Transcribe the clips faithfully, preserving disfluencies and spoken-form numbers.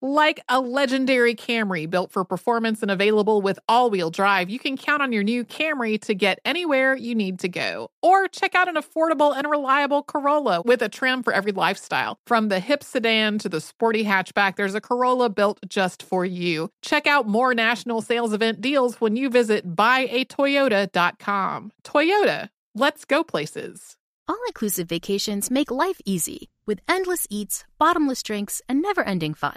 Like a legendary Camry built for performance and available with all-wheel drive, you can count on your new Camry to get anywhere you need to go. Or check out an affordable and reliable Corolla with a trim for every lifestyle. From the hip sedan to the sporty hatchback, there's a Corolla built just for you. Check out more national sales event deals when you visit Visit buy a toyota dot com. Toyota, let's go places. All-inclusive vacations make life easy with endless eats, bottomless drinks, and never-ending fun.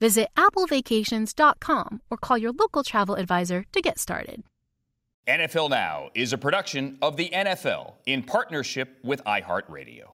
Visit apple vacations dot com or call your local travel advisor to get started. N F L Now is a production of the N F L in partnership with iHeartRadio.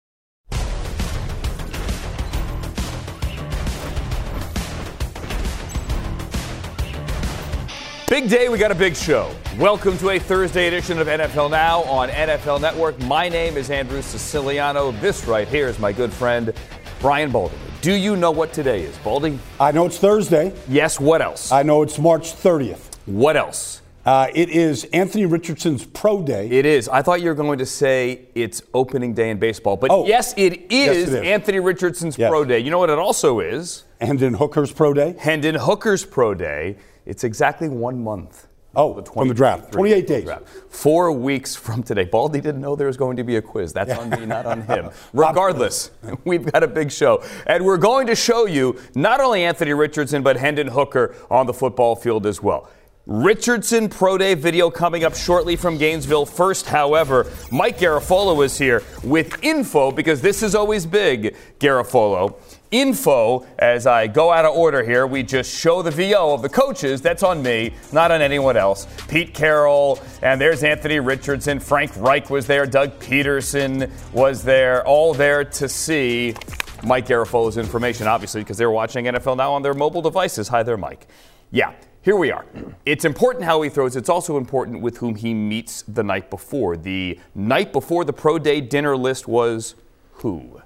Big day, we got a big show. Welcome to a Thursday edition of N F L Now on N F L Network. My name is Andrew Siciliano. This right here is my good friend, Brian Baldy. Do you know what today is, Baldy? I know it's Thursday. Yes, what else? I know it's March thirtieth. What else? Uh, it is Anthony Richardson's pro day. It is. I thought you were going to say it's opening day in baseball. But oh, yes, it is, yes, it is Anthony Richardson's yes. pro day. You know what it also is? Hendon Hooker's pro day. Hendon Hooker's pro day. It's exactly one month. Oh, the from the draft. twenty-eight days. Draft. Four weeks from today. Baldy didn't know there was going to be a quiz. That's yeah. on me, not on him. Regardless, we've got a big show. And we're going to show you not only Anthony Richardson, but Hendon Hooker on the football field as well. Richardson Pro Day video coming up shortly from Gainesville. First, however, Mike Garafolo is here with info, because this is always big, Garafolo. Info, as I go out of order here, we just show the V O of the coaches. That's on me, not on anyone else. Pete Carroll, and there's Anthony Richardson. Frank Reich was there. Doug Peterson was there. All there to see Mike Garafolo's information, obviously, because they're watching N F L Now on their mobile devices. Hi there, Mike. Yeah. Here we are. It's important how he throws. It's also important with whom he meets the night before. The night before the pro day dinner list was who?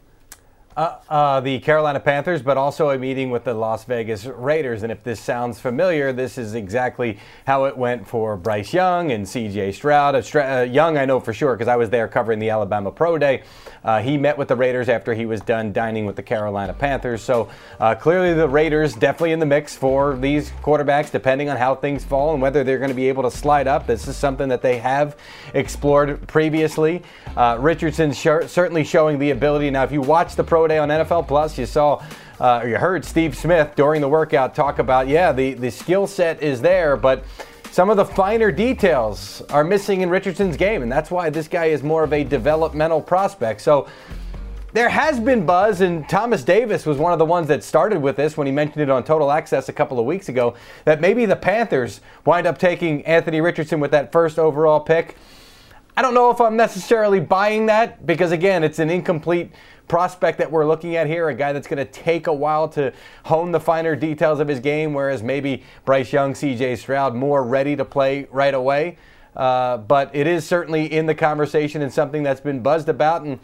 Uh, uh, the Carolina Panthers, but also a meeting with the Las Vegas Raiders. And if this sounds familiar, this is exactly how it went for Bryce Young and C J. Stroud. Uh, Stra- uh, Young, I know for sure, because I was there covering the Alabama Pro Day. Uh, he met with the Raiders after he was done dining with the Carolina Panthers. So uh, clearly the Raiders definitely in the mix for these quarterbacks, depending on how things fall and whether they're going to be able to slide up. This is something that they have explored previously. Uh, Richardson sh- certainly showing the ability. Now, if you watch the Pro Day on N F L Plus, you saw uh, or you heard Steve Smith during the workout talk about, yeah, the, the skill set is there, but some of the finer details are missing in Richardson's game, and that's why this guy is more of a developmental prospect. So there has been buzz, and Thomas Davis was one of the ones that started with this when he mentioned it on Total Access a couple of weeks ago, that maybe the Panthers wind up taking Anthony Richardson with that first overall pick. I don't know if I'm necessarily buying that, because, again, it's an incomplete prospect that we're looking at here, a guy that's going to take a while to hone the finer details of his game, whereas maybe Bryce Young, C J. Stroud, more ready to play right away. Uh, but it is certainly in the conversation and something that's been buzzed about. And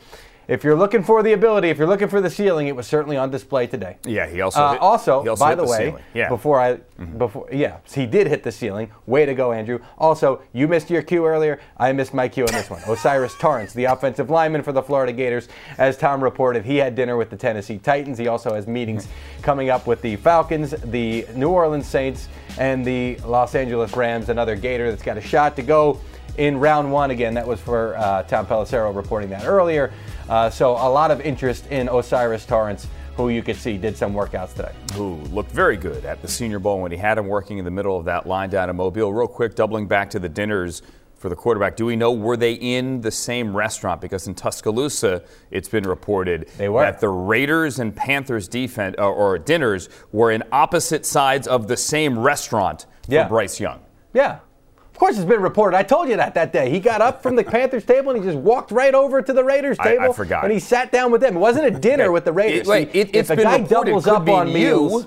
if you're looking for the ability, if you're looking for the ceiling, it was certainly on display today. Yeah, he also uh, hit, also, he also by hit the, the way, yeah. before I mm-hmm. before yeah, he did hit the ceiling. Way to go, Andrew. Also, you missed your cue earlier. I missed my cue on this one. Osiris Torrance, the offensive lineman for the Florida Gators, as Tom reported, he had dinner with the Tennessee Titans. He also has meetings coming up with the Falcons, the New Orleans Saints, and the Los Angeles Rams, another Gator that's got a shot to go in round one. Again, that was for uh, Tom Pelissero reporting that earlier. Uh, so a lot of interest in Osiris Torrance, who you could see did some workouts today. Who looked very good at the Senior Bowl when he had him working in the middle of that line down in Mobile. Real quick, doubling back to the dinners for the quarterback. Do we know, were they in the same restaurant? Because in Tuscaloosa, it's been reported they were. that the Raiders and Panthers defense or, or dinners were in opposite sides of the same restaurant yeah. for Bryce Young. Yeah. Of course, it's been reported. I told you that that day. He got up from the Panthers table and he just walked right over to the Raiders table. I, I forgot. And he sat down with them. It wasn't a dinner with the Raiders. It, it, it, it's if a been guy doubles up on you. meals,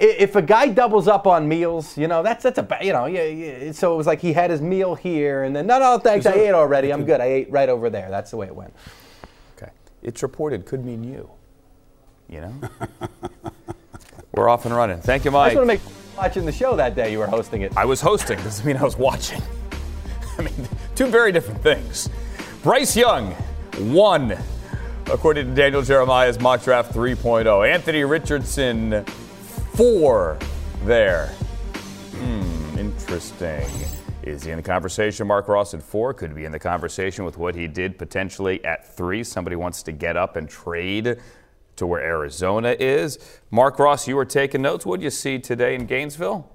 if a guy doubles up on meals, you know that's that's a you know. Yeah, yeah. So it was like he had his meal here and then no, no, thanks. I ate already. I'm good. I ate right over there. That's the way it went. Okay. It's reported could mean you. You know. We're off and running. Thank you, Mike. I just want to make. Watching the show that day, you were hosting it. I was hosting. Doesn't mean I was watching. I mean, two very different things. Bryce Young, one, according to Daniel Jeremiah's mock draft three point oh. Anthony Richardson, four. There. Hmm, interesting. Is he in the conversation? Mark Ross at four could be in the conversation with what he did potentially at three. Somebody wants to get up and trade to where Arizona is. Mark Ross, you were taking notes. What did you see today in Gainesville?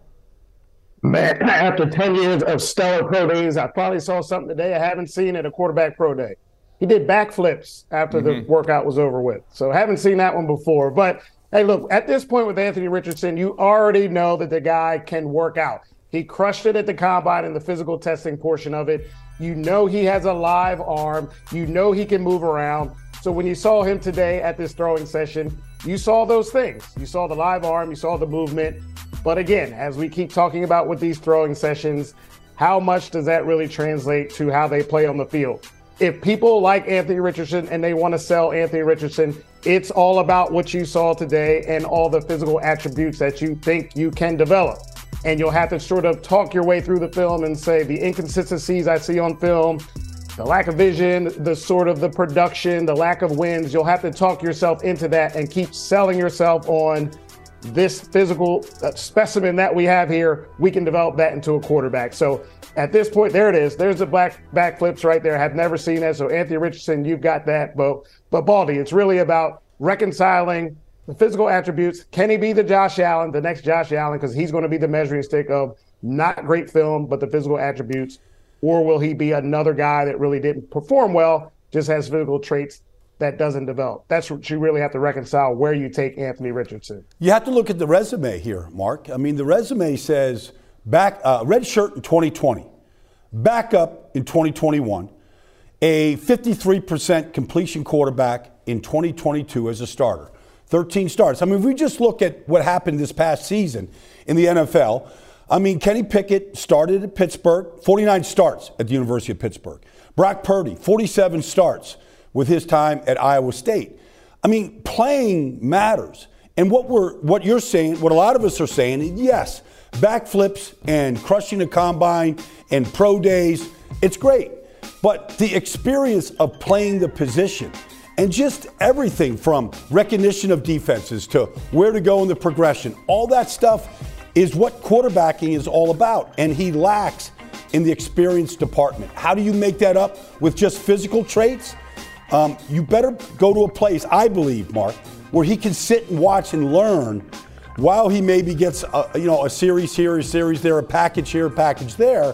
Man, after ten years of stellar pro days, I finally saw something today I haven't seen at a quarterback pro day. He did backflips after mm-hmm. the workout was over with. So haven't seen that one before. But, hey, look, at this point with Anthony Richardson, you already know that the guy can work out. He crushed it at the combine in the physical testing portion of it. You know he has a live arm. You know he can move around. So when you saw him today at this throwing session, you saw those things. You saw the live arm, you saw the movement. But again, as we keep talking about with these throwing sessions, how much does that really translate to how they play on the field? If people like Anthony Richardson and they want to sell Anthony Richardson, it's all about what you saw today and all the physical attributes that you think you can develop. And you'll have to sort of talk your way through the film and say the inconsistencies I see on film, the lack of vision, the sort of the production, the lack of wins. You'll have to talk yourself into that and keep selling yourself on this physical specimen that we have here. We can develop that into a quarterback. So at this point, there it is. There's the back backflips right there. I've never seen that. So Anthony Richardson, you've got that. But, but Baldy, it's really about reconciling the physical attributes. Can he be the Josh Allen, the next Josh Allen? Because he's going to be the measuring stick of not great film, but the physical attributes. Or will he be another guy that really didn't perform well, just has physical traits that doesn't develop? That's what you really have to reconcile where you take Anthony Richardson. You have to look at the resume here, Mark. I mean, the resume says back uh, red shirt in twenty twenty, backup in twenty twenty-one, a fifty-three percent completion quarterback in twenty twenty-two as a starter, thirteen starts. I mean, if we just look at what happened this past season in the N F L, I mean, Kenny Pickett started at Pittsburgh, forty-nine starts at the University of Pittsburgh. Brock Purdy, forty-seven starts with his time at Iowa State. I mean, playing matters. And what we're, what you're saying, what a lot of us are saying, yes, backflips and crushing the combine and pro days, it's great. But the experience of playing the position and just everything from recognition of defenses to where to go in the progression, all that stuff is what quarterbacking is all about, and he lacks in the experience department. How do you make that up with just physical traits? Um, you better go to a place, I believe, Mark, where he can sit and watch and learn while he maybe gets a, you know, a series here, a series there, a package here, a package there,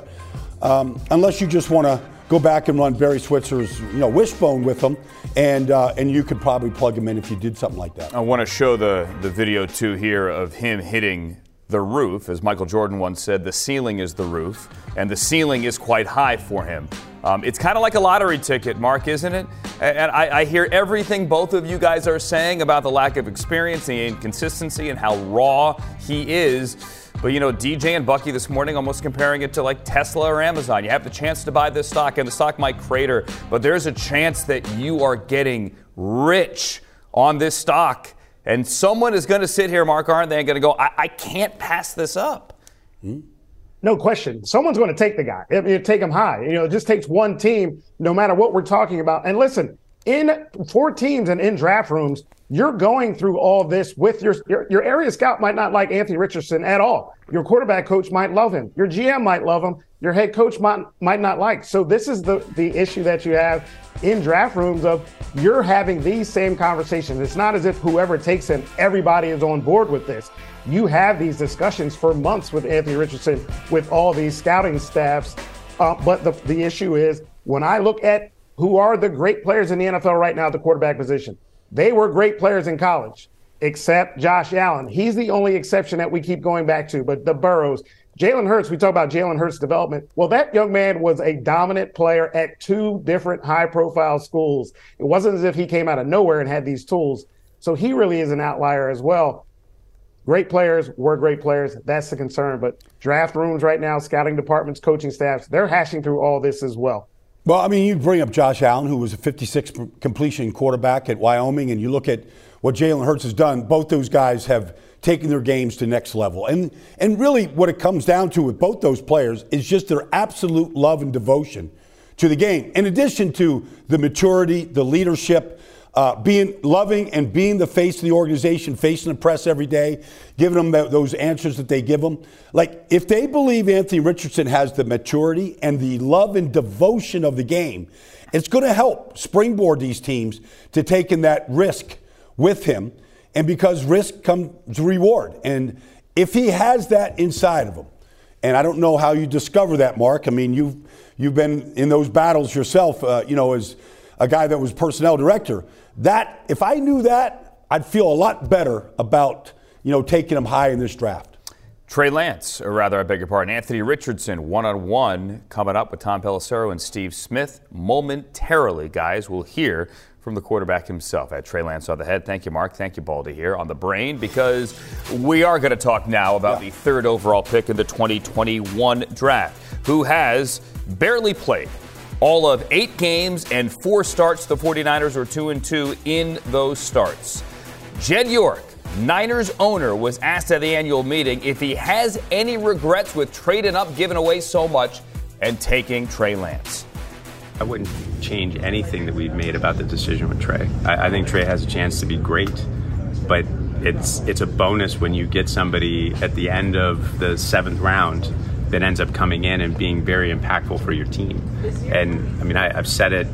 um, unless you just want to go back and run Barry Switzer's, you know, wishbone with him, and uh, and you could probably plug him in if you did something like that. I want to show the, the video, too, here of him hitting the roof. As Michael Jordan once said, the ceiling is the roof, and the ceiling is quite high for him. Um, it's kind of like a lottery ticket, Mark, isn't it? And, and I, I hear everything both of you guys are saying about the lack of experience, the inconsistency, and how raw he is. But, you know, D J and Bucky this morning almost comparing it to like Tesla or Amazon. You have the chance to buy this stock, and the stock might crater, but there's a chance that you are getting rich on this stock. And someone is going to sit here, Mark, aren't they, and going to go, I-, I can't pass this up. No question. Someone's going to take the guy. You take him high. You know, it just takes one team, no matter what we're talking about. And listen, in four teams and in draft rooms, you're going through all this with your, your your area scout might not like Anthony Richardson at all. Your quarterback coach might love him. Your G M might love him. Your head coach might might not like. So this is the, the issue that you have in draft rooms of you're having these same conversations. It's not as if whoever takes him, everybody is on board with this. You have these discussions for months with Anthony Richardson, with all these scouting staffs. Uh, but the, the issue is when I look at who are the great players in the N F L right now at the quarterback position, they were great players in college, except Josh Allen. He's the only exception that we keep going back to, but the Burrows. Jalen Hurts, we talk about Jalen Hurts' development. Well, that young man was a dominant player at two different high-profile schools. It wasn't as if he came out of nowhere and had these tools. So he really is an outlier as well. Great players were great players. That's the concern. But draft rooms right now, scouting departments, coaching staffs, they're hashing through all this as well. Well, I mean, you bring up Josh Allen, who was a fifty-six completion quarterback at Wyoming, and you look at what Jalen Hurts has done. Both those guys have taken their games to next level. And and really what it comes down to with both those players is just their absolute love and devotion to the game, in addition to the maturity, the leadership, uh, being loving and being the face of the organization, facing the press every day, giving them th- those answers that they give them. Like, if they believe Anthony Richardson has the maturity and the love and devotion of the game, it's going to help springboard these teams to taking that risk with him. And because risk comes reward. And if he has that inside of him, and I don't know how you discover that, Mark. I mean, you've, you've been in those battles yourself, uh, you know, as a guy that was personnel director. That, if I knew that, I'd feel a lot better about, you know, taking him high in this draft. Trey Lance, or rather, I beg your pardon, Anthony Richardson, one-on-one, coming up with Tom Pelissero and Steve Smith. Momentarily, guys, we'll hear from the quarterback himself at Trey Lance on the head. Thank you, Mark. Thank you, Baldy, here on the brain, because we are going to talk now about yeah. the third overall pick in the twenty twenty-one draft, who has barely played all of eight games and four starts. The 49ers were two and two in those starts. Jed York, Niners owner, was asked at the annual meeting if he has any regrets with trading up, giving away so much, and taking Trey Lance. I wouldn't change anything that we've made about the decision with Trey. I, I think Trey has a chance to be great, but it's it's a bonus when you get somebody at the end of the seventh round that ends up coming in and being very impactful for your team. And I mean, I, I've said it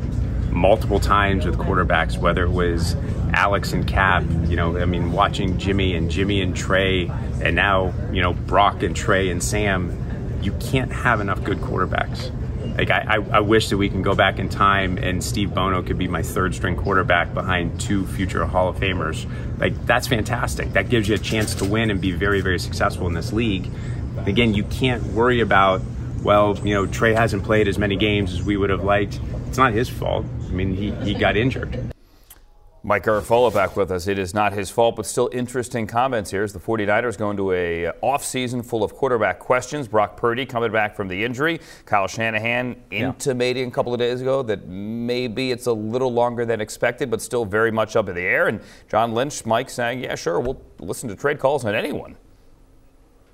multiple times with quarterbacks, whether it was Alex and Cap, you know, I mean, watching Jimmy and Jimmy and Trey, and now, you know, Brock and Trey and Sam, you can't have enough good quarterbacks. Like, I, I wish that we can go back in time and Steve Bono could be my third string quarterback behind two future Hall of Famers. Like, that's fantastic. That gives you a chance to win and be very, very successful in this league. And again, you can't worry about, well, you know, Trey hasn't played as many games as we would have liked. It's not his fault. I mean, he, he got injured. Mike Garafolo back with us. It is not his fault, but still interesting comments here as the 49ers go into a offseason full of quarterback questions. Brock Purdy coming back from the injury. Kyle Shanahan intimating yeah. a couple of days ago that maybe it's a little longer than expected, but still very much up in the air. And John Lynch, Mike, saying, yeah, sure, we'll listen to trade calls on anyone.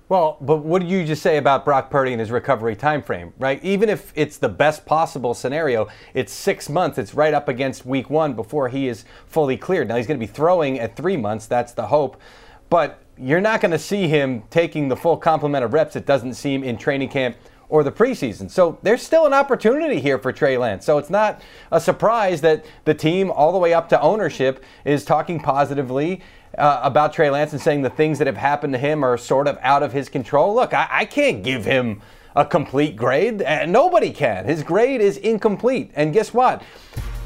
Well, but what did you just say about Brock Purdy and his recovery time frame, right? Even if it's the best possible scenario, it's six months. It's right up against week one before he is fully cleared. Now, he's going to be throwing at three months. That's the hope. But you're not going to see him taking the full complement of reps, it doesn't seem, in training camp or the preseason. So there's still an opportunity here for Trey Lance. So it's not a surprise that the team, all the way up to ownership, is talking positively Uh, about Trey Lance and saying the things that have happened to him are sort of out of his control. Look, I, I can't give him a complete grade. Uh, nobody can. His grade is incomplete. And guess what?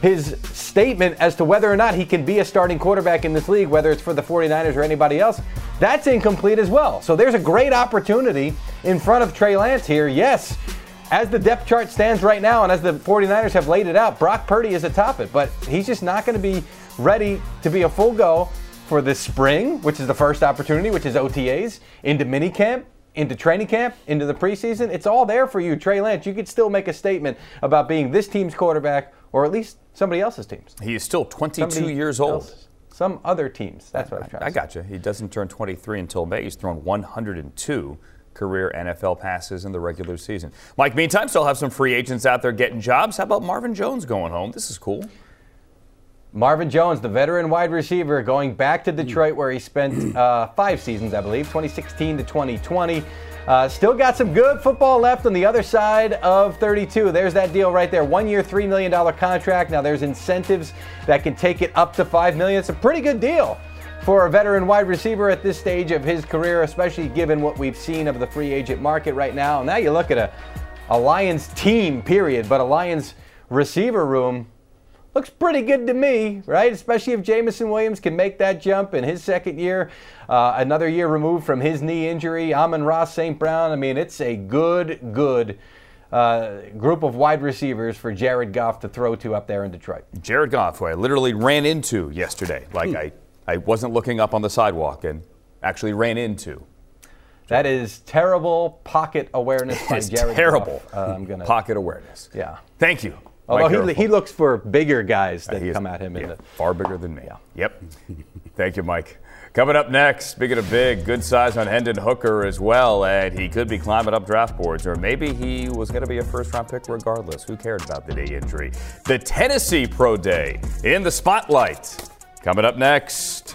His statement as to whether or not he can be a starting quarterback in this league, whether it's for the 49ers or anybody else, that's incomplete as well. So there's a great opportunity in front of Trey Lance here. Yes, as the depth chart stands right now and as the 49ers have laid it out, Brock Purdy is atop it, but he's just not going to be ready to be a full go for this spring, which is the first opportunity, which is O T As, into minicamp, into training camp, into the preseason. It's all there for you, Trey Lance. You could still make a statement about being this team's quarterback, or at least somebody else's team's. He is still twenty-two somebody years old. Else's. Some other teams. That's what I, I'm trying to I say. I gotcha. He doesn't turn twenty-three until May. He's thrown one hundred two career N F L passes in the regular season. Mike, meantime, still have some free agents out there getting jobs. How about Marvin Jones going home? This is cool. Marvin Jones, the veteran wide receiver, going back to Detroit where he spent uh, five seasons, I believe, twenty sixteen to twenty twenty. Uh, still got some good football left on the other side of thirty-two. There's that deal right there. One year, three million dollars contract. Now there's incentives that can take it up to five million dollars. It's a pretty good deal for a veteran wide receiver at this stage of his career, especially given what we've seen of the free agent market right now. Now you look at a, a Lions team, period, but a Lions receiver room. Looks pretty good to me, right? Especially if Jamison Williams can make that jump in his second year, uh, another year removed from his knee injury. Amon Ross, Saint Brown. I mean, it's a good, good uh, group of wide receivers for Jared Goff to throw to up there in Detroit. Jared Goff, who I literally ran into yesterday. Like, I, I wasn't looking up on the sidewalk and actually ran into. That is terrible pocket awareness by Jared terrible Goff. Uh, I'm gonna, pocket awareness. Yeah. Thank you. Although he, he looks for bigger guys that is, come at him. Yeah, in the, far bigger than me. Yeah. Yep. Thank you, Mike. Coming up next, speaking of big, good size on Hendon Hooker as well, and he could be climbing up draft boards, or maybe he was going to be a first-round pick regardless. Who cared about the knee injury? The Tennessee Pro Day in the spotlight. Coming up next.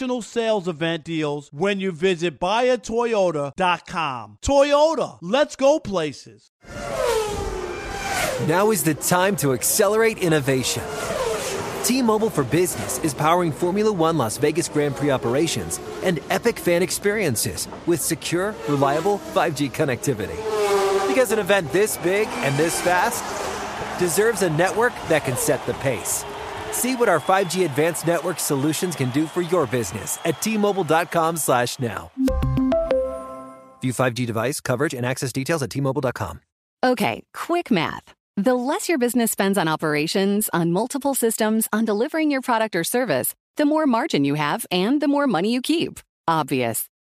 National sales event deals when you visit buy a toyota dot com. Toyota, let's go places. Now is the time to accelerate innovation. T-Mobile for Business is powering Formula One Las Vegas Grand Prix operations and epic fan experiences with secure, reliable five G connectivity. Because an event this big and this fast deserves a network that can set the pace. See what our five G advanced network solutions can do for your business at T Mobile dot com slash now. View five G device coverage and access details at T Mobile dot com. Okay, quick math. The less your business spends on operations, on multiple systems, on delivering your product or service, the more margin you have and the more money you keep. Obvious.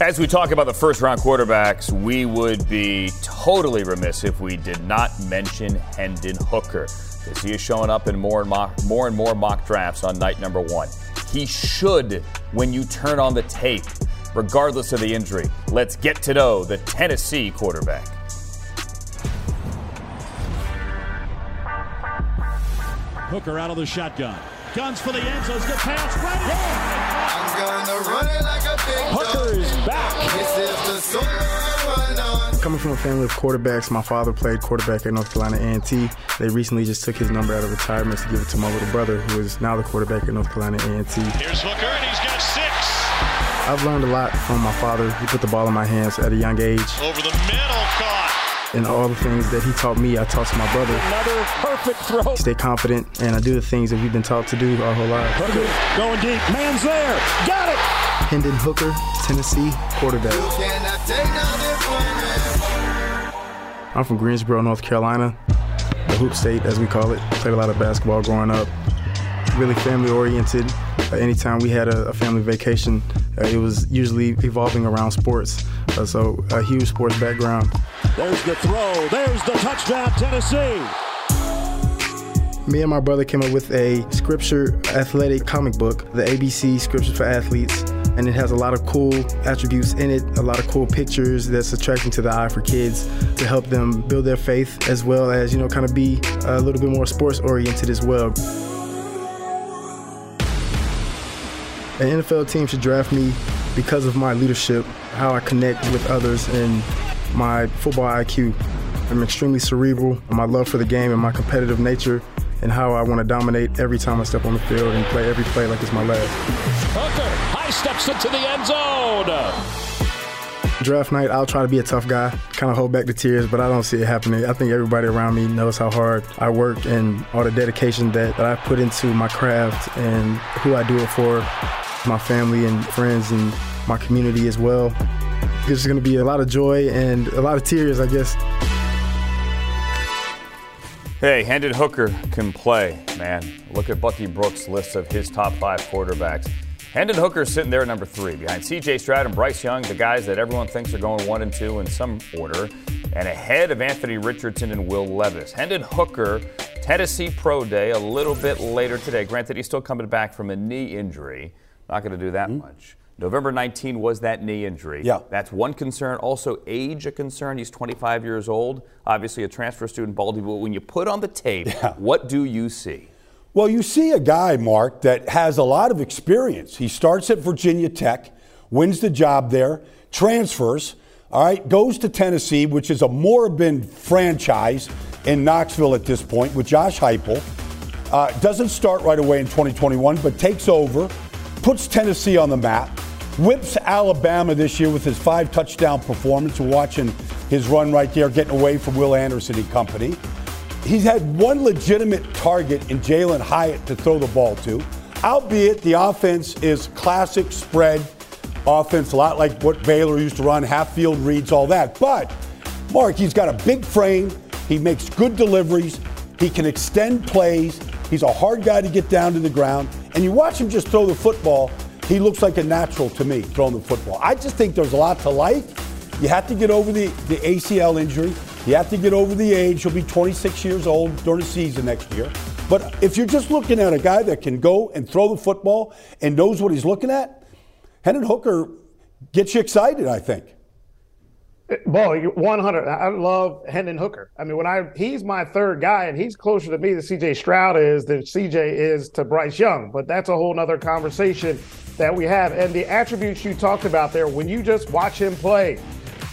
As we talk about the first-round quarterbacks, we would be totally remiss if we did not mention Hendon Hooker, because he is showing up in more and more, more and more mock drafts on night number one. He should, when you turn on the tape, regardless of the injury. Let's get to know the Tennessee quarterback. Hooker out of the shotgun. Guns for the end zone. Good pass. Right in. I'm gonna run it like a big dog. Hooker is back. This is the story I run on. Coming from a family of quarterbacks, my father played quarterback at North Carolina A and T. They recently just took his number out of retirement to give it to my little brother, who is now the quarterback at North Carolina A and T. Here's Hooker, and he's got six. I've learned a lot from my father. He put the ball in my hands at a young age. Over the middle, caught. And all the things that he taught me, I taught to my brother. Another perfect throw. Stay confident, and I do the things that we've been taught to do our whole lives. Hooker going deep. Man's there. Got it. Hendon Hooker, Tennessee quarterback. You cannot take no difference. I'm from Greensboro, North Carolina, the Hoop State, as we call it. Played a lot of basketball growing up. Really family-oriented. Anytime we had a, a family vacation, uh, it was usually evolving around sports. Uh, so a huge sports background. There's the throw. There's the touchdown, Tennessee. Me and my brother came up with a scripture athletic comic book, the A B C Scripture for Athletes. And it has a lot of cool attributes in it, a lot of cool pictures that's attracting to the eye for kids to help them build their faith as well as, you know, kind of be a little bit more sports oriented as well. An N F L team should draft me because of my leadership, how I connect with others, and my football I Q. I'm extremely cerebral, my love for the game and my competitive nature, and how I want to dominate every time I step on the field and play every play like it's my last. Hooker, high steps into the end zone. Draft night, I'll try to be a tough guy, kind of hold back the tears, but I don't see it happening. I think everybody around me knows how hard I work and all the dedication that, that I put into my craft and who I do it for. My family and friends and my community as well. There's going to be a lot of joy and a lot of tears, I guess. Hey, Hendon Hooker can play, man. Look at Bucky Brooks' list of his top five quarterbacks. Hendon Hooker sitting there at number three, behind C J. Stroud and Bryce Young, the guys that everyone thinks are going one and two in some order, and ahead of Anthony Richardson and Will Levis. Hendon Hooker, Tennessee Pro Day a little bit later today. Granted, he's still coming back from a knee injury. Not going to do that mm-hmm. much. November nineteenth was that knee injury. Yeah. That's one concern. Also, age a concern. He's twenty-five years old. Obviously, a transfer student, Baldy. But when you put on the tape, yeah. what do you see? Well, you see a guy, Mark, that has a lot of experience. He starts at Virginia Tech, wins the job there, transfers, all right, goes to Tennessee, which is a moribund franchise in Knoxville at this point with Josh Heupel. Uh, doesn't start right away in twenty twenty-one, but takes over, puts Tennessee on the map. Whips Alabama this year with his five-touchdown performance. We're watching his run right there, getting away from Will Anderson and company. He's had one legitimate target in Jalen Hyatt to throw the ball to, albeit the offense is classic spread offense, a lot like what Baylor used to run, half-field reads, all that. But, Mark, he's got a big frame. He makes good deliveries. He can extend plays. He's a hard guy to get down to the ground. And you watch him just throw the football. He looks like a natural to me, throwing the football. I just think there's a lot to like. You have to get over the, the A C L injury. You have to get over the age. He'll be twenty-six years old during the season next year. But if you're just looking at a guy that can go and throw the football and knows what he's looking at, Hendon Hooker gets you excited, I think. Boy, one hundred. I love Hendon Hooker. I mean, when I he's my third guy, and he's closer to me than C J. Stroud is than C J is to Bryce Young. But that's a whole other conversation that we have. And the attributes you talked about there, when you just watch him play,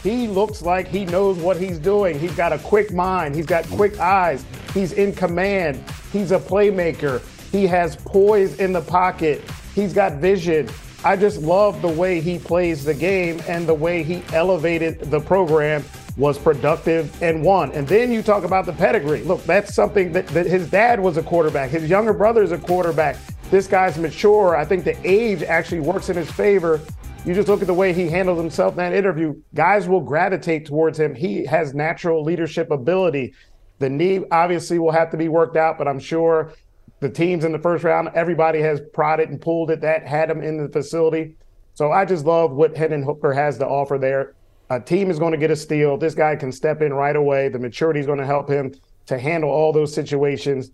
he looks like he knows what he's doing. He's got a quick mind. He's got quick eyes. He's in command. He's a playmaker. He has poise in the pocket. He's got vision. I just love the way he plays the game, and the way he elevated the program was productive and won. And then you talk about the pedigree. Look, that's something that, that his dad was a quarterback. His younger brother is a quarterback. This guy's mature. I think the age actually works in his favor. You just look at the way he handled himself in that interview. Guys will gravitate towards him. He has natural leadership ability. The knee obviously will have to be worked out, but I'm sure the teams in the first round, everybody has prodded and pulled at that, had them in the facility. So I just love what Hendon Hooker has to offer there. A team is going to get a steal. This guy can step in right away. The maturity is going to help him to handle all those situations.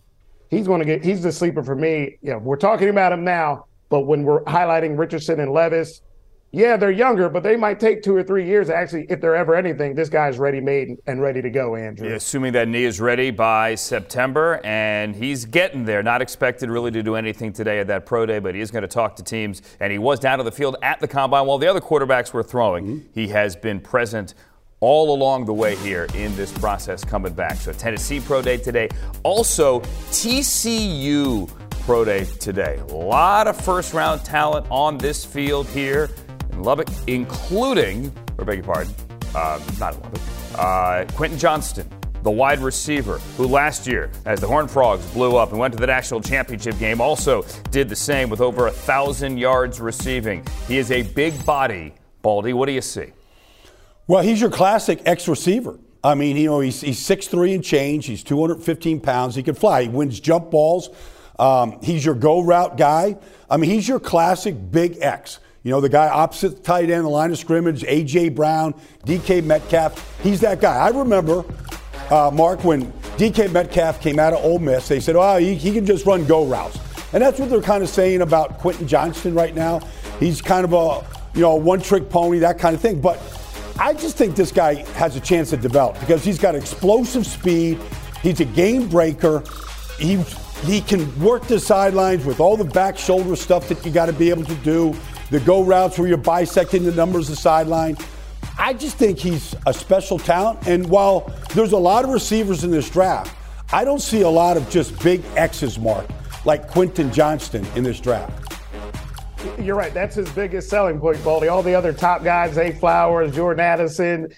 He's going to get – he's the sleeper for me. You know, we're talking about him now, but when we're highlighting Richardson and Levis, yeah, they're younger, but they might take two or three years. Actually, if they're ever anything, this guy's ready-made and ready to go, Andrew. Yeah, assuming that knee is ready by September, and he's getting there. Not expected really to do anything today at that pro day, but he is going to talk to teams. And he was down to the field at the combine while the other quarterbacks were throwing. Mm-hmm. He has been present all along the way here in this process coming back. So Tennessee Pro Day today. Also, T C U Pro Day today. A lot of first-round talent on this field here in Lubbock, including, or beg your pardon, uh, not in Lubbock, Uh, Quentin Johnston, the wide receiver, who last year, as the Horned Frogs blew up and went to the national championship game, also did the same with over one thousand yards receiving. He is a big body. Baldy, what do you see? Well, he's your classic ex-receiver. I mean, you know, he's, he's six three and change. He's two hundred fifteen pounds. He can fly. He wins jump balls. Um, he's your go route guy. I mean, he's your classic big X. You know, the guy opposite tight end, the line of scrimmage, A J. Brown, D K. Metcalf. He's that guy. I remember, uh, Mark, when D K. Metcalf came out of Ole Miss, they said, oh, he, he can just run go routes. And that's what they're kind of saying about Quentin Johnston right now. He's kind of a, you know, one-trick pony, that kind of thing. But I just think this guy has a chance to develop because he's got explosive speed. He's a game breaker. He, he can work the sidelines with all the back shoulder stuff that you got to be able to do. The go routes where you're bisecting the numbers of the sideline. I just think he's a special talent. And while there's a lot of receivers in this draft, I don't see a lot of just big X's, Mark, like Quentin Johnston in this draft. You're right. That's his biggest selling point, Baldy. All the other top guys, Zay Flowers, Jordan Addison,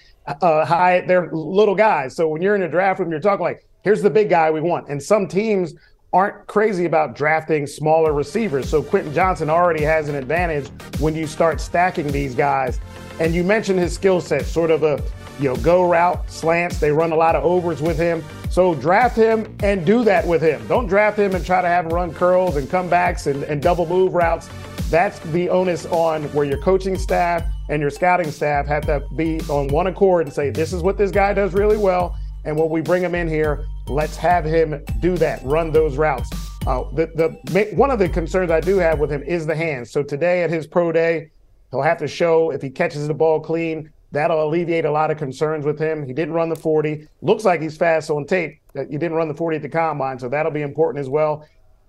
uh, Hyatt, they're little guys. So when you're in a draft room, you're talking like, here's the big guy we want. And some teams aren't crazy about drafting smaller receivers. So Quentin Johnston already has an advantage when you start stacking these guys. And you mentioned his skill set, sort of a, you know, go route, slants. They run a lot of overs with him. So draft him and do that with him. Don't draft him and try to have him run curls and comebacks and, and double move routes. That's the onus on where your coaching staff and your scouting staff have to be on one accord and say, this is what this guy does really well. And when we bring him in here, let's have him do that, run those routes. Uh, the, the one of the concerns I do have with him is the hands. So today at his pro day, he'll have to show if he catches the ball clean. That'll alleviate a lot of concerns with him. He didn't run the forty. Looks like he's fast on tape. He didn't run the forty at the combine, so that'll be important as well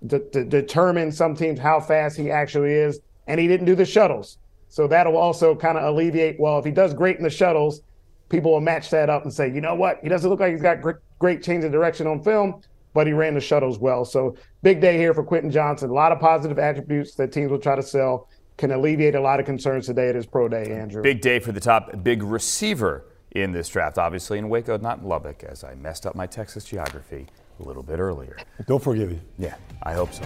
to, to determine some teams how fast he actually is. And he didn't do the shuttles. So that'll also kind of alleviate, well, if he does great in the shuttles, people will match that up and say, you know what? He doesn't look like he's got great, great change of direction on film, but he ran the shuttles well. So big day here for Quentin Johnston. A lot of positive attributes that teams will try to sell. Can alleviate a lot of concerns today at his pro day, Andrew. Big day for the top big receiver in this draft, obviously, in Waco, not in Lubbock, as I messed up my Texas geography a little bit earlier. They'll forgive you. Yeah, I hope so.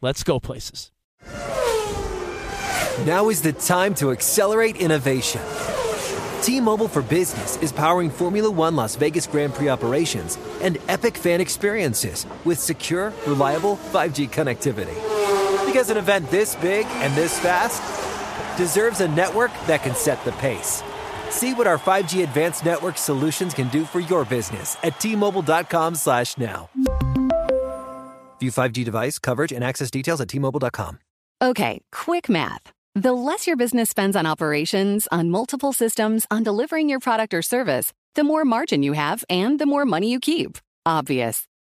let's go places. Now is the time to accelerate innovation. T-Mobile for Business is powering Formula One Las Vegas Grand Prix operations and epic fan experiences with secure, reliable five G connectivity. Because an event this big and this fast deserves a network that can set the pace. See what our five G advanced network solutions can do for your business at T Mobile dot com slash now. View five G device coverage and access details at T Mobile dot com. Okay, quick math. The less your business spends on operations, on multiple systems, on delivering your product or service, the more margin you have and the more money you keep. Obvious.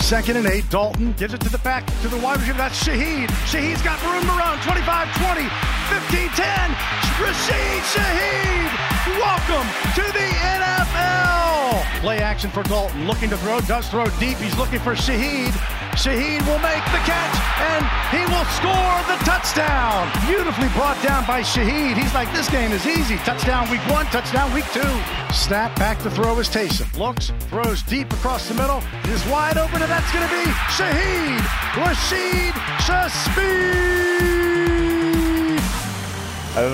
Second and eight, Dalton gives it to the back, to the wide receiver, that's Shaheed. Shaheed's got room to run, twenty-five twenty, fifteen ten, Rashid Shaheed, welcome to the N F L! Play action for Dalton, looking to throw, does throw deep, he's looking for Shaheed. Shaheed will make the catch, and he will score the touchdown! Beautifully brought down by Shaheed, he's like, this game is easy, touchdown week one, touchdown week two. Snap back to throw is Taysom, looks, throws deep across the middle, is wide open, and that's going to be Shaheed, Rashid Shaheed.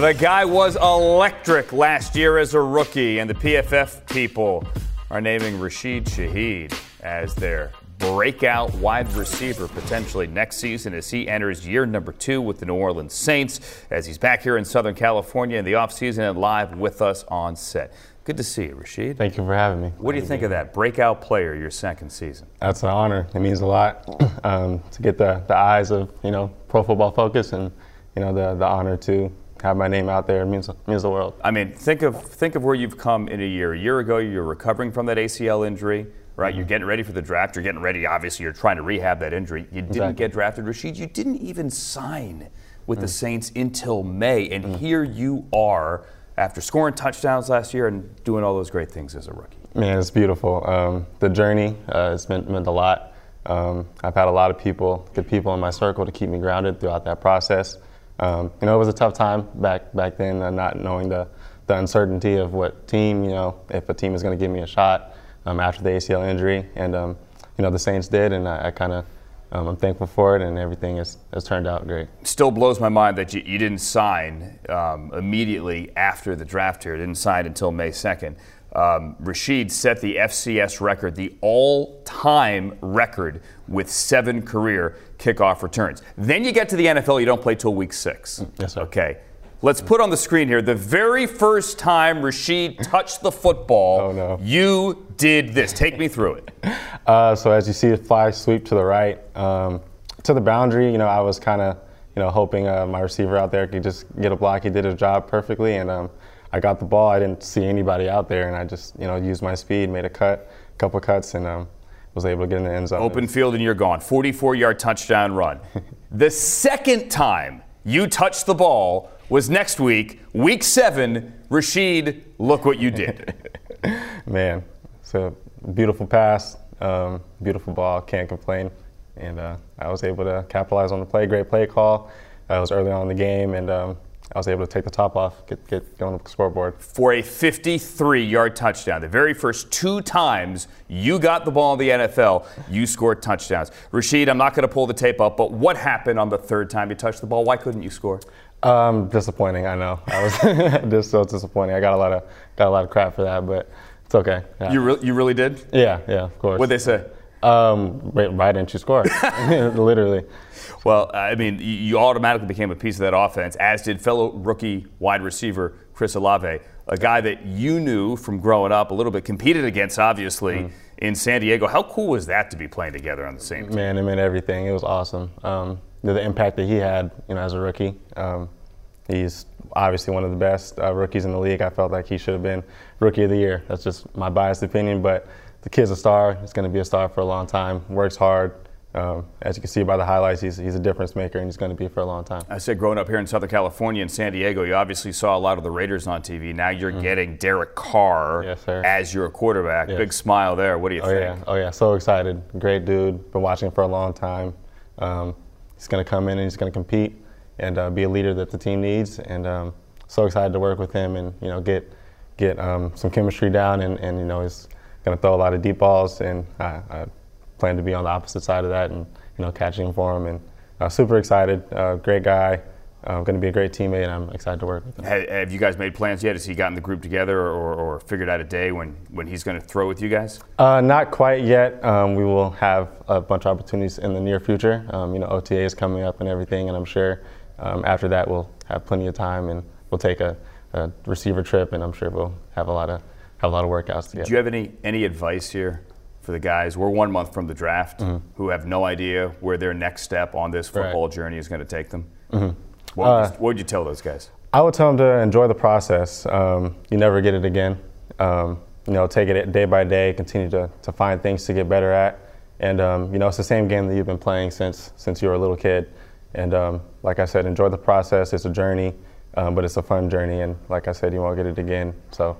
The guy was electric last year as a rookie, and the P F F people are naming Rashid Shaheed as their breakout wide receiver potentially next season as he enters year number two with the New Orleans Saints, as he's back here in Southern California in the offseason and live with us on set. Good to see you, Rashid. Thank you for having me. What do you think of that breakout player your second season? That's an honor. It means a lot um, to get the, the eyes of, you know, Pro Football Focus, and, you know, the, the honor to have my name out there. It means, means the world. I mean, think of think of where you've come in a year. A year ago, you were recovering from that A C L injury, right? Mm-hmm. You're getting ready for the draft. You're getting ready, obviously. You're trying to rehab that injury. You didn't exactly. get drafted, Rashid. You didn't even sign with mm-hmm. the Saints until May, and mm-hmm. here you are, after scoring touchdowns last year and doing all those great things as a rookie. Man, it's beautiful. Um, the journey uh, has meant, meant a lot. Um, I've had a lot of people, good people in my circle to keep me grounded throughout that process. Um, you know, it was a tough time back back then, uh, not knowing the, the uncertainty of what team, you know, if a team is going to give me a shot um, after the A C L injury. And, um, you know, the Saints did, and I, I kind of, Um, I'm thankful for it, and everything has, has turned out great. Still blows my mind that you, you didn't sign um, immediately after the draft here. Didn't sign until May second. Um, Rashid set the F C S record, the all-time record, with seven career kickoff returns. Then you get to the N F L, you don't play till week six. Yes, sir. Okay. Let's put on the screen here the very first time Rashid touched the football. Oh, no. You did this. Take me through it. Uh, so as you see, the fly sweep to the right, um, to the boundary. You know, I was kind of, you know, hoping uh, my receiver out there could just get a block. He did his job perfectly, and um, I got the ball. I didn't see anybody out there, and I just, you know, used my speed, made a cut, a couple cuts, and um, was able to get in the end zone. Open field, and you're gone. forty-four-yard touchdown run. The second time you touched the ball was next week, week seven. Rashid, look what you did. Man, it's a beautiful pass, um, beautiful ball, can't complain. And uh, I was able to capitalize on the play, great play call. Uh, I was early on in the game, and um, I was able to take the top off, get, get, get on the scoreboard. For a fifty-three-yard touchdown, the very first two times you got the ball in the N F L, you scored touchdowns. Rashid, I'm not going to pull the tape up, but what happened on the third time you touched the ball? Why couldn't you score? Um, disappointing, I know. I was just so disappointing. I got a lot of got a lot of crap for that, but it's okay. Yeah. You re- you really did? Yeah, yeah, of course. What'd they say? Um, why didn't you score? Literally. Well, I mean, you automatically became a piece of that offense, as did fellow rookie wide receiver Chris Olave, a guy that you knew from growing up a little bit, competed against, obviously, mm. in San Diego. How cool was that to be playing together on the same team? Man, it meant everything. It was awesome. Um, the impact that he had, you know, as a rookie. Um, he's obviously one of the best uh, rookies in the league. I felt like he should have been Rookie of the Year. That's just my biased opinion, but the kid's a star. He's going to be a star for a long time. Works hard. Um, as you can see by the highlights, he's, he's a difference maker, and he's going to be for a long time. I said growing up here in Southern California in San Diego, you obviously saw a lot of the Raiders on T V. Now you're mm-hmm. getting Derek Carr yes, as your quarterback. Yes. Big smile there. What do you oh, think? Yeah. Oh, yeah. So excited. Great dude. Been watching him for a long time. Um, He's going to come in and he's going to compete and uh, be a leader that the team needs. And um, so excited to work with him and, you know, get get um, some chemistry down. And, and you know, he's going to throw a lot of deep balls. And I, I plan to be on the opposite side of that and, you know, catching for him. And uh, super excited. Uh, great guy. Uh, going to be a great teammate. And I'm excited to work with him. Have, have you guys made plans yet? Has he gotten the group together or, or figured out a day when, when he's going to throw with you guys? Uh, not quite yet. Um, we will have a bunch of opportunities in the near future. Um, you know, O T A is coming up and everything, and I'm sure um, after that we'll have plenty of time and we'll take a, a receiver trip, and I'm sure we'll have a lot of have a lot of workouts together. Do you have any any advice here for the guys. We're one month from the draft, mm-hmm. who have no idea where their next step on this football right. journey is going to take them. Mm-hmm. What, uh, what would you tell those guys? I would tell them to enjoy the process. Um, you never get it again. Um, you know, take it day by day, continue to, to find things to get better at. And, um, you know, it's the same game that you've been playing since since you were a little kid. And um, like I said, enjoy the process. It's a journey, um, but it's a fun journey. And like I said, you won't get it again. So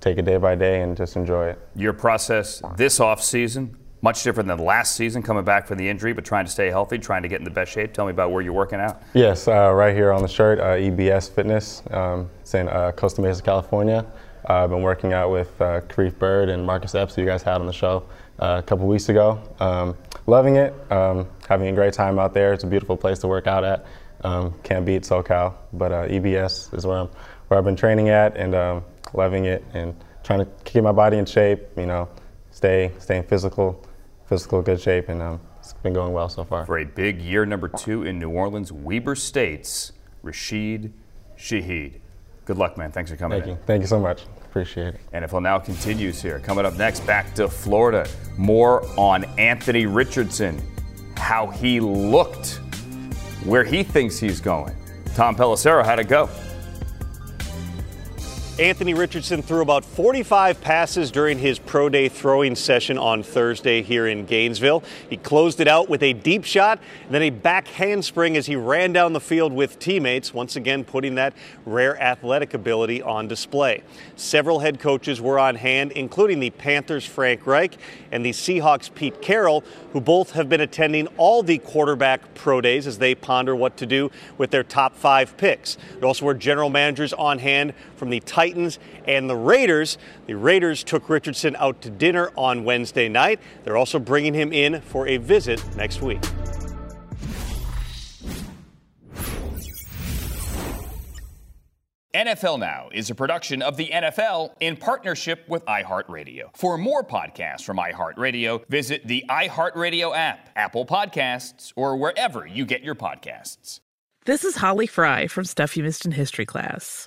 take it day by day and just enjoy it. Your process this off season, much different than last season, coming back from the injury, but trying to stay healthy, trying to get in the best shape. Tell me about where you're working out. Yes, uh, right here on the shirt, uh, E B S Fitness. Um, it's in uh, Costa Mesa, California. Uh, I've been working out with uh, Kareef Bird and Marcus Epps, who you guys had on the show uh, a couple weeks ago. Um, loving it, um, having a great time out there. It's a beautiful place to work out at. Um, can't beat SoCal, but uh, E B S is where I'm, where I've been training at, and um, loving it, and trying to keep my body in shape. You know, stay staying physical, physical good shape, and um, it's been going well so far. For a big year, number two in New Orleans, Weber State's Rashid Shaheed. Good luck, man. Thanks for coming. Thank you. In. Thank you so much. Appreciate it. N F L Now continues here. Coming up next, back to Florida. More on Anthony Richardson, how he looked, where he thinks he's going. Tom Pelissero, how'd it go? Anthony Richardson threw about forty-five passes during his pro day throwing session on Thursday here in Gainesville. He closed it out with a deep shot and then a back handspring as he ran down the field with teammates, once again putting that rare athletic ability on display. Several head coaches were on hand, including the Panthers' Frank Reich and the Seahawks' Pete Carroll, who both have been attending all the quarterback pro days as they ponder what to do with their top five picks. There also were general managers on hand from the Titans and the Raiders. The Raiders took Richardson out to dinner on Wednesday night. They're also bringing him in for a visit next week. N F L Now is a production of the N F L in partnership with iHeartRadio. For more podcasts from iHeartRadio, visit the iHeartRadio app, Apple Podcasts, or wherever you get your podcasts. This is Holly Fry from Stuff You Missed in History Class.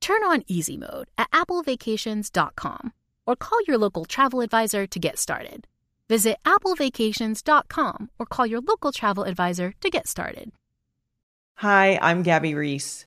Turn on easy mode at apple vacations dot com or call your local travel advisor to get started. Visit apple vacations dot com or call your local travel advisor to get started. Hi, I'm Gabby Reese.